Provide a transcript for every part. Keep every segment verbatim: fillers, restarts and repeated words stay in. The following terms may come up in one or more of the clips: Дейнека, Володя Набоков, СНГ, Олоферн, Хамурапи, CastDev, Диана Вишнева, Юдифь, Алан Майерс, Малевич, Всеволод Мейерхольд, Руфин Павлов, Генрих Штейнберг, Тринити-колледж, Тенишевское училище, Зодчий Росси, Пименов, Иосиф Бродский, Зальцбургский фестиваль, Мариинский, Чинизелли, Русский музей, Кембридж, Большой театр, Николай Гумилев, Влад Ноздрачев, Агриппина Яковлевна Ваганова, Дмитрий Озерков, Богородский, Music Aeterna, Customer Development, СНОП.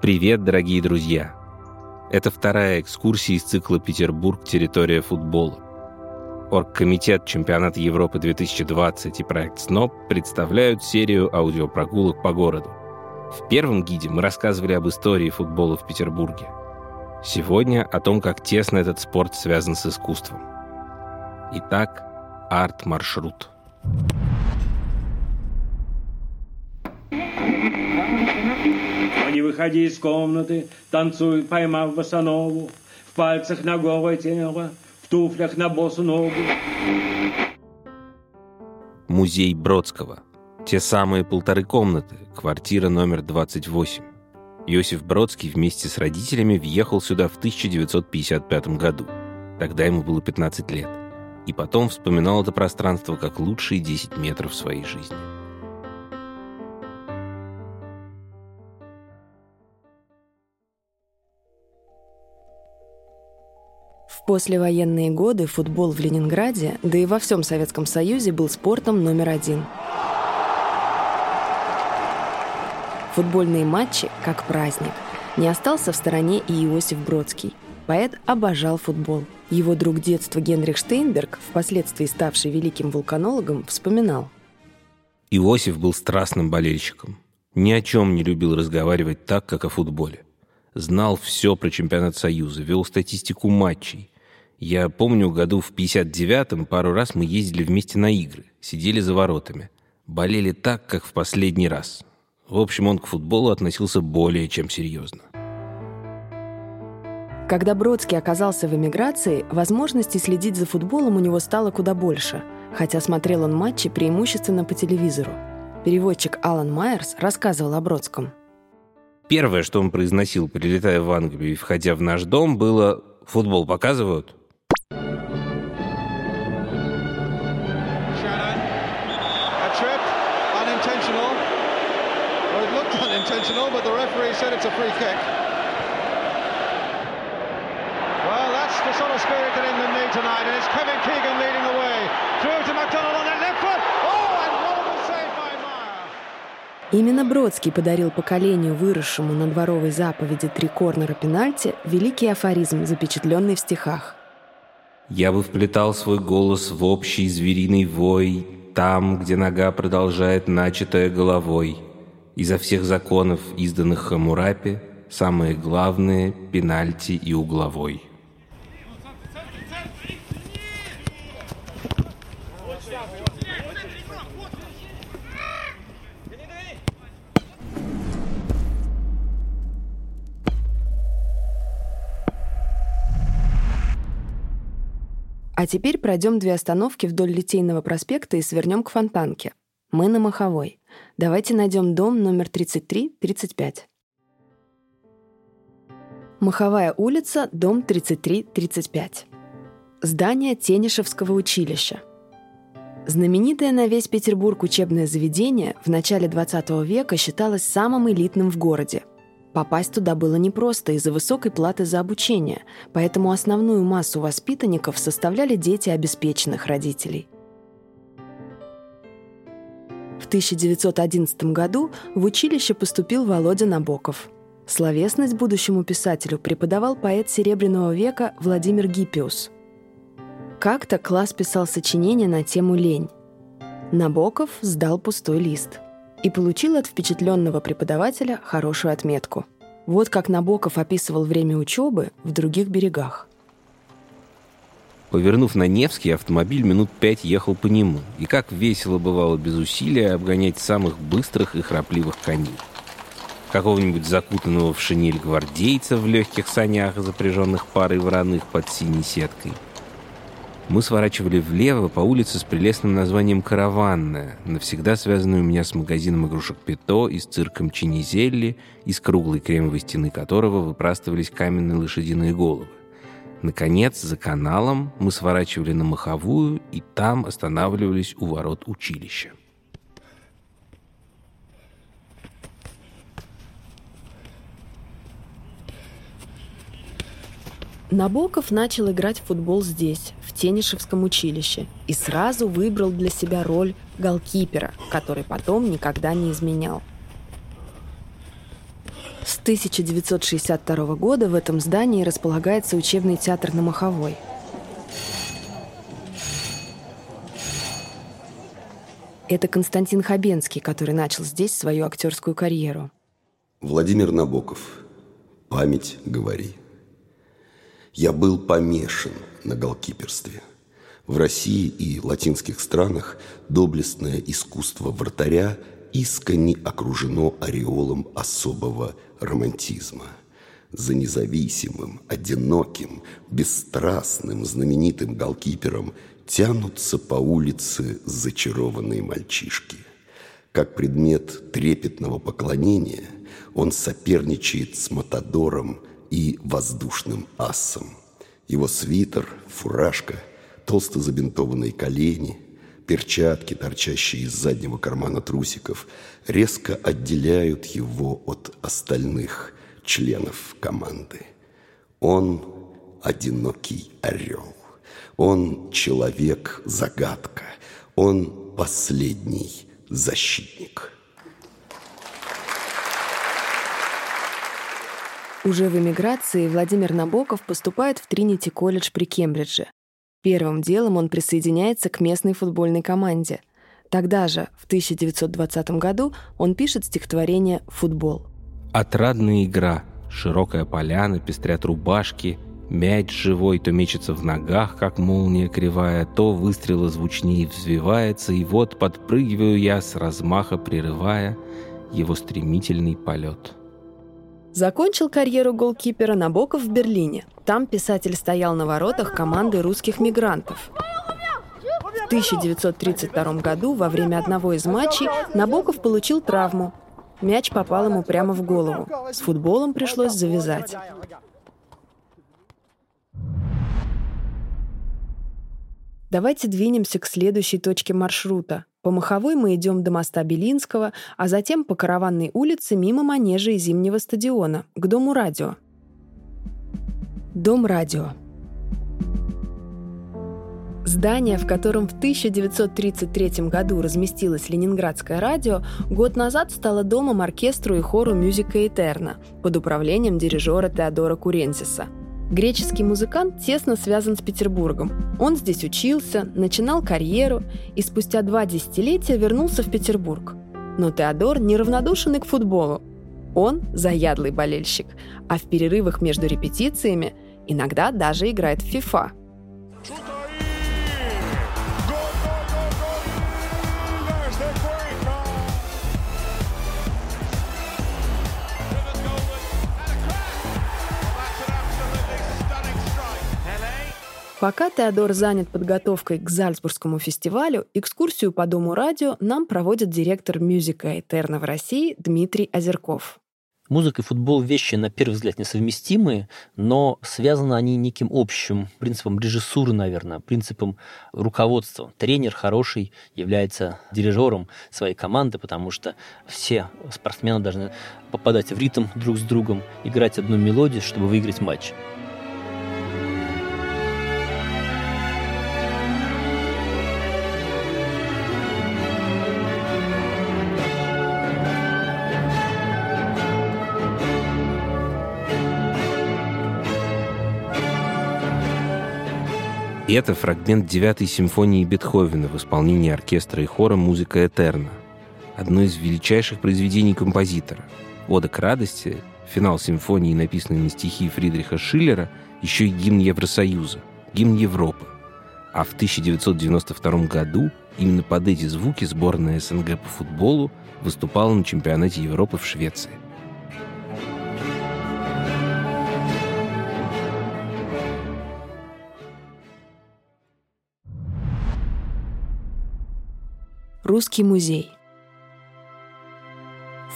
Привет, дорогие друзья! Это вторая экскурсия из цикла «Петербург. Территория футбола». Оргкомитет Чемпионата Европы две тысячи двадцать и проект «СНОП» представляют серию аудиопрогулок по городу. В первом гиде мы рассказывали об истории футбола в Петербурге. Сегодня о том, как тесно этот спорт связан с искусством. Итак, арт-маршрут. Не выходи из комнаты, танцуй, поймав босанову, в пальцах ногого тела, в туфлях на босу ногу. Музей Бродского. Те самые полторы комнаты, квартира номер двадцать восемь. Иосиф Бродский вместе с родителями въехал сюда в тысяча девятьсот пятьдесят пятом году. Тогда ему было пятнадцать лет. И потом вспоминал это пространство как лучшие десять метров своей жизни. В послевоенные годы футбол в Ленинграде, да и во всем Советском Союзе, был спортом номер один. Футбольные матчи как праздник. Не остался в стороне и Иосиф Бродский. Поэт обожал футбол. Его друг детства Генрих Штейнберг, впоследствии ставший великим вулканологом, вспоминал. Иосиф был страстным болельщиком. Ни о чем не любил разговаривать так, как о футболе. Знал все про чемпионат Союза, вел статистику матчей. Я помню, году в пятьдесят девятом пару раз мы ездили вместе на игры, сидели за воротами, болели так, как в последний раз. В общем, он к футболу относился более чем серьезно. Когда Бродский оказался в эмиграции, возможности следить за футболом у него стало куда больше, хотя смотрел он матчи преимущественно по телевизору. Переводчик Алан Майерс рассказывал о Бродском. Первое, что он произносил, прилетая в Англию и входя в наш дом, было: «Футбол показывают». Именно Бродский подарил поколению, выросшему на дворовой заповеди «Три корнера пенальти», великий афоризм, запечатленный в стихах. «Я бы вплетал свой голос в общий звериный вой, там, где нога продолжает начатое головой. Изо всех законов, изданных Хамурапи, самые главные – пенальти и угловой». А теперь пройдем две остановки вдоль Литейного проспекта и свернем к Фонтанке. Мы на Маховой. Давайте найдем дом номер тридцать три тридцать пять. Маховая улица, дом тридцать три тридцать пять. Здание Тенишевского училища. Знаменитое на весь Петербург учебное заведение в начале двадцатого века считалось самым элитным в городе. Попасть туда было непросто из-за высокой платы за обучение, поэтому основную массу воспитанников составляли дети обеспеченных родителей. В тысяча девятьсот одиннадцатом году в училище поступил Володя Набоков. Словесность будущему писателю преподавал поэт Серебряного века Владимир Гиппиус. Как-то класс писал сочинение на тему «Лень». Набоков сдал пустой лист и получил от впечатленного преподавателя хорошую отметку. Вот как Набоков описывал время учебы в «Других берегах». Повернув на Невский, автомобиль минут пять ехал по нему, и как весело бывало без усилия обгонять самых быстрых и храпливых коней. Какого-нибудь закутанного в шинель гвардейца в легких санях, запряженных парой вороных под синей сеткой. Мы сворачивали влево по улице с прелестным названием «Караванная», навсегда связанную у меня с магазином игрушек Пито и с цирком Чинизелли, из круглой кремовой стены которого выпрастывались каменные лошадиные головы. Наконец, за каналом мы сворачивали на Маховую и там останавливались у ворот училища. Набоков начал играть в футбол здесь, в Тенишевском училище, и сразу выбрал для себя роль голкипера, который потом никогда не изменял. С тысяча девятьсот шестьдесят второго года в этом здании располагается учебный театр на Моховой. Это Константин Хабенский, который начал здесь свою актерскую карьеру. Владимир Набоков. «Память, говори». Я был помешан на голкиперстве. В России и латинских странах доблестное искусство вратаря искони окружено ореолом особого романтизма. За независимым, одиноким, бесстрастным, знаменитым голкипером тянутся по улице зачарованные мальчишки. Как предмет трепетного поклонения он соперничает с матадором и воздушным асом. Его свитер, фуражка, толсто забинтованные колени, перчатки, торчащие из заднего кармана трусиков, резко отделяют его от остальных членов команды. Он одинокий орел. Он человек-загадка. Он последний защитник. Уже в эмиграции Владимир Набоков поступает в Тринити-колледж при Кембридже. Первым делом он присоединяется к местной футбольной команде. Тогда же, в тысяча девятьсот двадцатом году, он пишет стихотворение «Футбол». «Отрадная игра, широкая поляна, пестрят рубашки, мяч живой то мечется в ногах, как молния кривая, то выстрелы звучнее взвивается, и вот подпрыгиваю я с размаха, прерывая его стремительный полет». Закончил карьеру голкипера Набоков в Берлине. Там писатель стоял на воротах команды русских мигрантов. В тысяча девятьсот тридцать втором году во время одного из матчей Набоков получил травму. Мяч попал ему прямо в голову. С футболом пришлось завязать. Давайте двинемся к следующей точке маршрута. По Моховой мы идем до моста Белинского, а затем по Караванной улице мимо манежа и Зимнего стадиона, к Дому радио. Дом радио. Здание, в котором в тысяча девятьсот тридцать третьем году разместилось Ленинградское радио, год назад стало домом оркестру и хору Music Aeterna под управлением дирижера Теодора Курентциса. Греческий музыкант тесно связан с Петербургом. Он здесь учился, начинал карьеру и спустя два десятилетия вернулся в Петербург. Но Теодор неравнодушен и к футболу. Он заядлый болельщик, а в перерывах между репетициями иногда даже играет в FIFA. Пока Теодор занят подготовкой к Зальцбургскому фестивалю, экскурсию по Дому радио нам проводит директор Music Aeterna в России Дмитрий Озерков. Музыка и футбол – вещи, на первый взгляд, несовместимые, но связаны они неким общим принципом режиссуры, наверное, принципом руководства. Тренер хороший является дирижером своей команды, потому что все спортсмены должны попадать в ритм друг с другом, играть одну мелодию, чтобы выиграть матч. И это фрагмент девятой симфонии Бетховена в исполнении оркестра и хора «Music Aeterna», одно из величайших произведений композитора. «Ода к радости», финал симфонии, написанный на стихи Фридриха Шиллера, еще и гимн Евросоюза, гимн Европы. А в тысяча девятьсот девяносто втором году именно под эти звуки сборная СНГ по футболу выступала на чемпионате Европы в Швеции. Русский музей.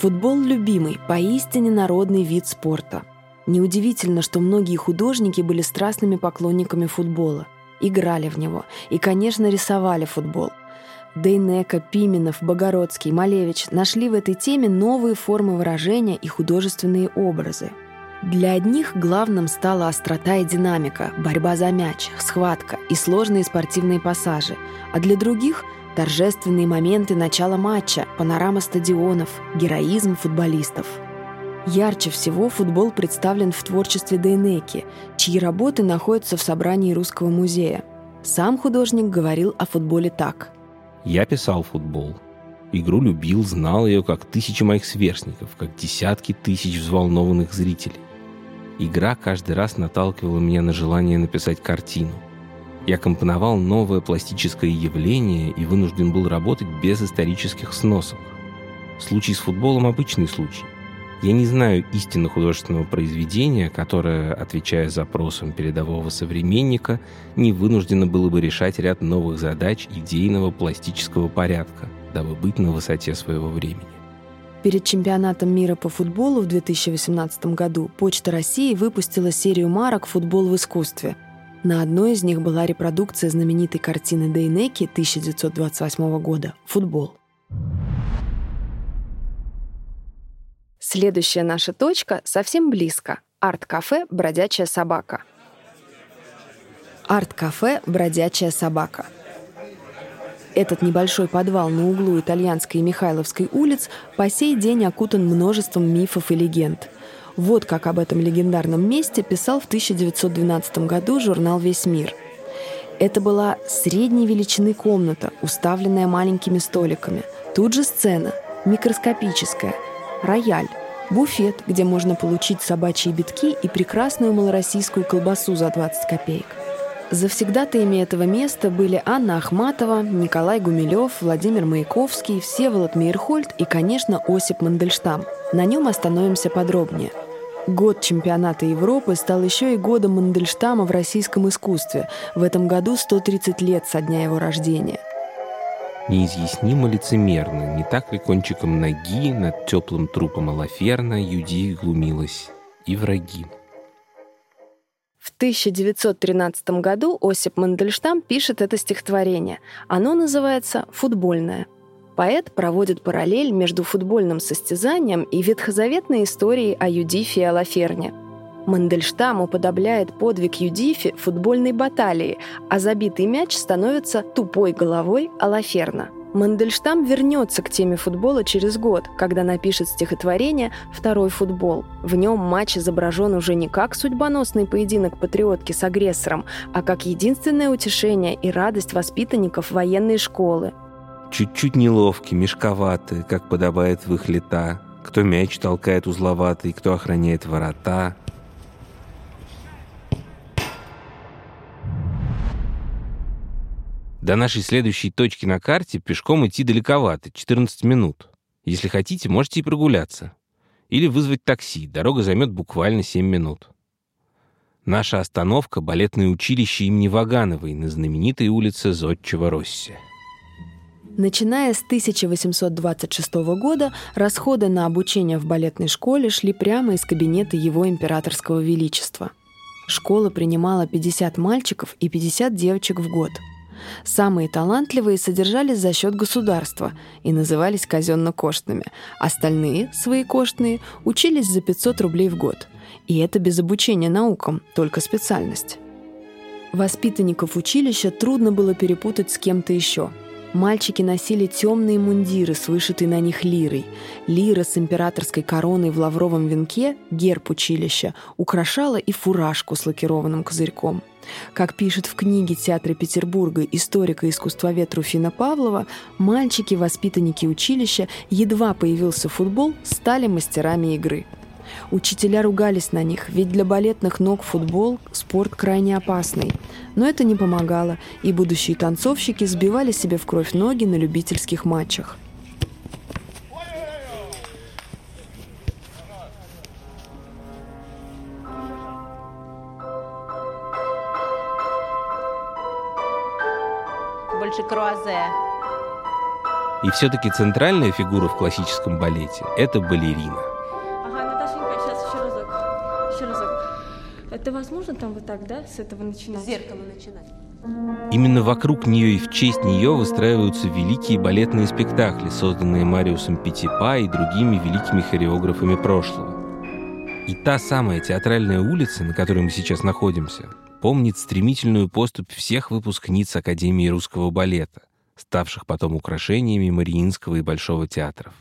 Футбол – любимый, поистине народный вид спорта. Неудивительно, что многие художники были страстными поклонниками футбола, играли в него и, конечно, рисовали футбол. Дейнека, Пименов, Богородский, Малевич нашли в этой теме новые формы выражения и художественные образы. Для одних главным стала острота и динамика, борьба за мяч, схватка и сложные спортивные пассажи, а для других – торжественные моменты начала матча, панорама стадионов, героизм футболистов. Ярче всего футбол представлен в творчестве Дейнеки, чьи работы находятся в собрании Русского музея. Сам художник говорил о футболе так. «Я писал футбол. Игру любил, знал ее, как тысячи моих сверстников, как десятки тысяч взволнованных зрителей. Игра каждый раз наталкивала меня на желание написать картину. Я компоновал новое пластическое явление и вынужден был работать без исторических сносок. Случай с футболом – обычный случай. Я не знаю истинно художественного произведения, которое, отвечая запросам передового современника, не вынуждено было бы решать ряд новых задач идейного пластического порядка, дабы быть на высоте своего времени». Перед чемпионатом мира по футболу в две тысячи восемнадцатом году Почта России выпустила серию марок «Футбол в искусстве». На одной из них была репродукция знаменитой картины Дейнеки тысяча девятьсот двадцать восьмого года «Футбол». Следующая наша точка совсем близко. Арт-кафе «Бродячая собака». Арт-кафе «Бродячая собака». Этот небольшой подвал на углу Итальянской и Михайловской улиц по сей день окутан множеством мифов и легенд. Вот как об этом легендарном месте писал в тысяча девятьсот двенадцатом году журнал «Весь мир». Это была средней величины комната, уставленная маленькими столиками. Тут же сцена, микроскопическая, рояль, буфет, где можно получить собачьи битки и прекрасную малороссийскую колбасу за двадцать копеек. Завсегдатаями этого места были Анна Ахматова, Николай Гумилев, Владимир Маяковский, Всеволод Мейерхольд и, конечно, Осип Мандельштам. На нем остановимся подробнее. Год чемпионата Европы стал еще и годом Мандельштама в российском искусстве. В этом году сто тридцать лет со дня его рождения. Неизъяснимо лицемерно, не так ли кончиком ноги над теплым трупом Олоферна Юдифь глумилась и враги. В тысяча девятьсот тринадцатом году Осип Мандельштам пишет это стихотворение. Оно называется «Футбольное». Поэт проводит параллель между футбольным состязанием и ветхозаветной историей о Юдифе и Олоферне. Мандельштам уподобляет подвиг Юдифи футбольной баталии, а забитый мяч становится тупой головой Олоферна. Мандельштам вернется к теме футбола через год, когда напишет стихотворение «Второй футбол». В нем матч изображен уже не как судьбоносный поединок патриотки с агрессором, а как единственное утешение и радость воспитанников военной школы. «Чуть-чуть неловки, мешковаты, как подобает в их лета. Кто мяч толкает узловатый, кто охраняет ворота». До нашей следующей точки на карте пешком идти далековато, четырнадцать минут. Если хотите, можете и прогуляться. Или вызвать такси, дорога займет буквально семь минут. Наша остановка — балетное училище имени Вагановой на знаменитой улице Зодчего-Росси. Начиная с тысяча восемьсот двадцать шестого года расходы на обучение в балетной школе шли прямо из кабинета Его Императорского Величества. Школа принимала пятьдесят мальчиков и пятьдесят девочек в год. Самые талантливые содержались за счет государства и назывались казенно-коштными. Остальные, свои коштные, учились за пятьсот рублей в год. И это без обучения наукам, только специальность. Воспитанников училища трудно было перепутать с кем-то еще. Мальчики носили темные мундиры с вышитой на них лирой. Лира с императорской короной в лавровом венке, герб училища, украшала и фуражку с лакированным козырьком. Как пишет в книге «Театра Петербурга» историк и искусствовед Руфина Павлова, мальчики, воспитанники училища, едва появился футбол, стали мастерами игры. Учителя ругались на них, ведь для балетных ног футбол – спорт крайне опасный. Но это не помогало, и будущие танцовщики сбивали себе в кровь ноги на любительских матчах. И все-таки центральная фигура в классическом балете – это балерина. Ага, Наташенька, сейчас еще разок. Еще разок. Это возможно там вот так, да, с этого начинать? С зеркала начинать. Именно вокруг нее и в честь нее выстраиваются великие балетные спектакли, созданные Мариусом Петипа и другими великими хореографами прошлого. И та самая театральная улица, на которой мы сейчас находимся, помнит стремительную поступь всех выпускниц Академии русского балета, ставших потом украшениями Мариинского и Большого театров.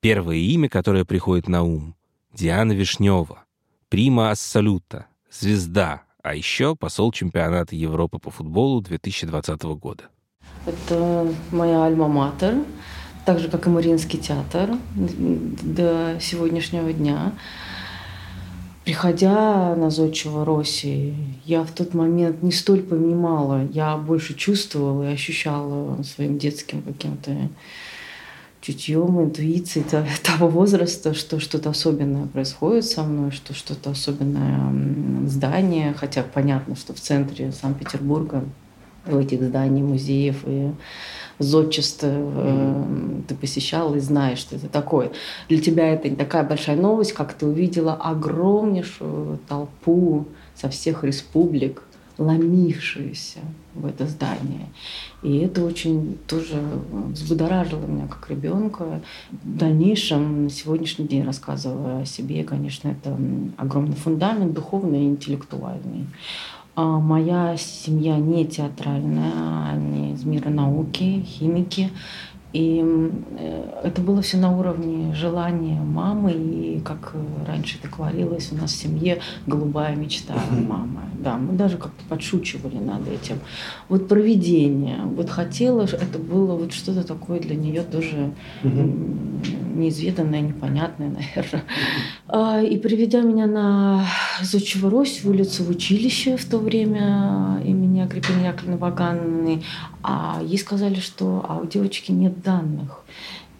Первое имя, которое приходит на ум, Диана Вишнева, прима ассолюта, звезда, а еще посол чемпионата Европы по футболу две тысячи двадцатого года. Это моя альма-матер, так же, как и Мариинский театр до сегодняшнего дня. Приходя на зодчего России, я в тот момент не столь понимала, я больше чувствовала и ощущала своим детским каким-то чутьем, интуицией того возраста, что что-то особенное происходит со мной, что что-то особенное здание, хотя понятно, что в центре Санкт-Петербурга в этих зданиях, музеев и зодчеств э, ты посещал и знаешь, что это такое. Для тебя это не такая большая новость, как ты увидела огромнейшую толпу со всех республик, ломившуюся в это здание. И это очень тоже взбудоражило меня как ребенка. В дальнейшем, на сегодняшний день, рассказывая о себе, конечно, это огромный фундамент духовный и интеллектуальный. Моя семья не театральная, они из мира науки, химики. И это было все на уровне желания мамы. И, как раньше это говорилось, у нас в семье голубая мечта мамы. Да, мы даже как-то подшучивали над этим. Вот провидение. Вот хотела, это было вот что-то такое для нее тоже неизведанное, непонятное, наверное. И приведя меня на Зодчего Рось, улицу в училище в то время имени Агриппины Яковлевны Ваганной, а ей сказали, что а у девочки нет данных.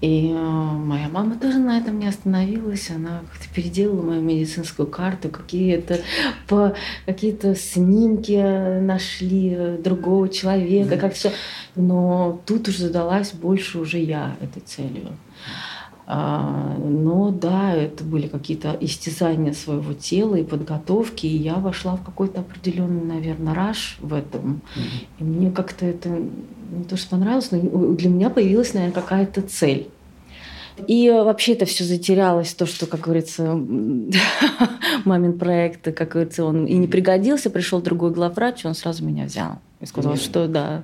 И моя мама тоже на этом не остановилась. Она как-то переделала мою медицинскую карту, какие-то, по, какие-то снимки нашли другого человека, как все. Но тут уже задалась больше уже я этой целью. Но да, это были какие-то истязания своего тела и подготовки, и я вошла в какой-то определенный, наверное, раж в этом. Mm-hmm. И мне как-то это не то что понравилось, но для меня появилась, наверное, какая-то цель. И вообще это все затерялось, то, что, как говорится, мамин проект, как говорится, он и не пригодился, пришел другой главврач, и он сразу меня взял. И сказал, что да.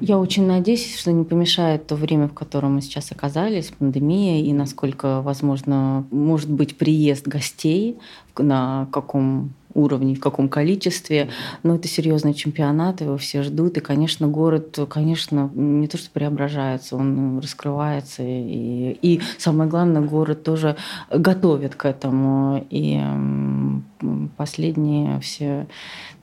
Я очень надеюсь, что не помешает то время, в котором мы сейчас оказались, пандемия, и насколько возможно, может быть, приезд гостей, на каком уровне, в каком количестве. Но это серьезный чемпионат, его все ждут. И, конечно, город, конечно, не то что преображается, он раскрывается. И, и самое главное, город тоже готовит к этому. И последние все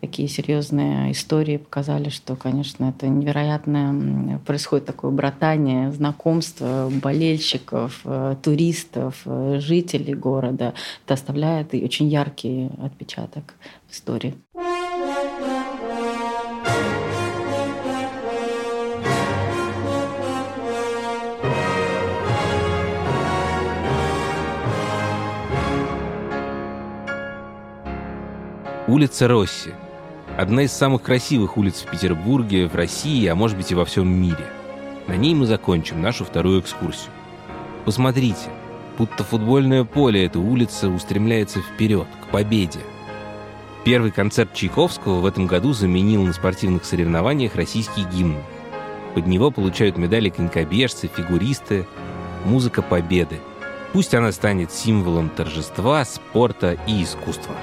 такие серьезные истории показали, что, конечно, это невероятное происходит такое братание, знакомство болельщиков, туристов, жителей города. Это оставляет и очень яркий отпечаток в истории. Улица Росси. Одна из самых красивых улиц в Петербурге, в России, а может быть и во всем мире. На ней мы закончим нашу вторую экскурсию. Посмотрите, будто футбольное поле эта улица устремляется вперед, к победе. Первый концерт Чайковского в этом году заменил на спортивных соревнованиях российский гимн. Под него получают медали конькобежцы, фигуристы. Музыка победы. Пусть она станет символом торжества, спорта и искусства.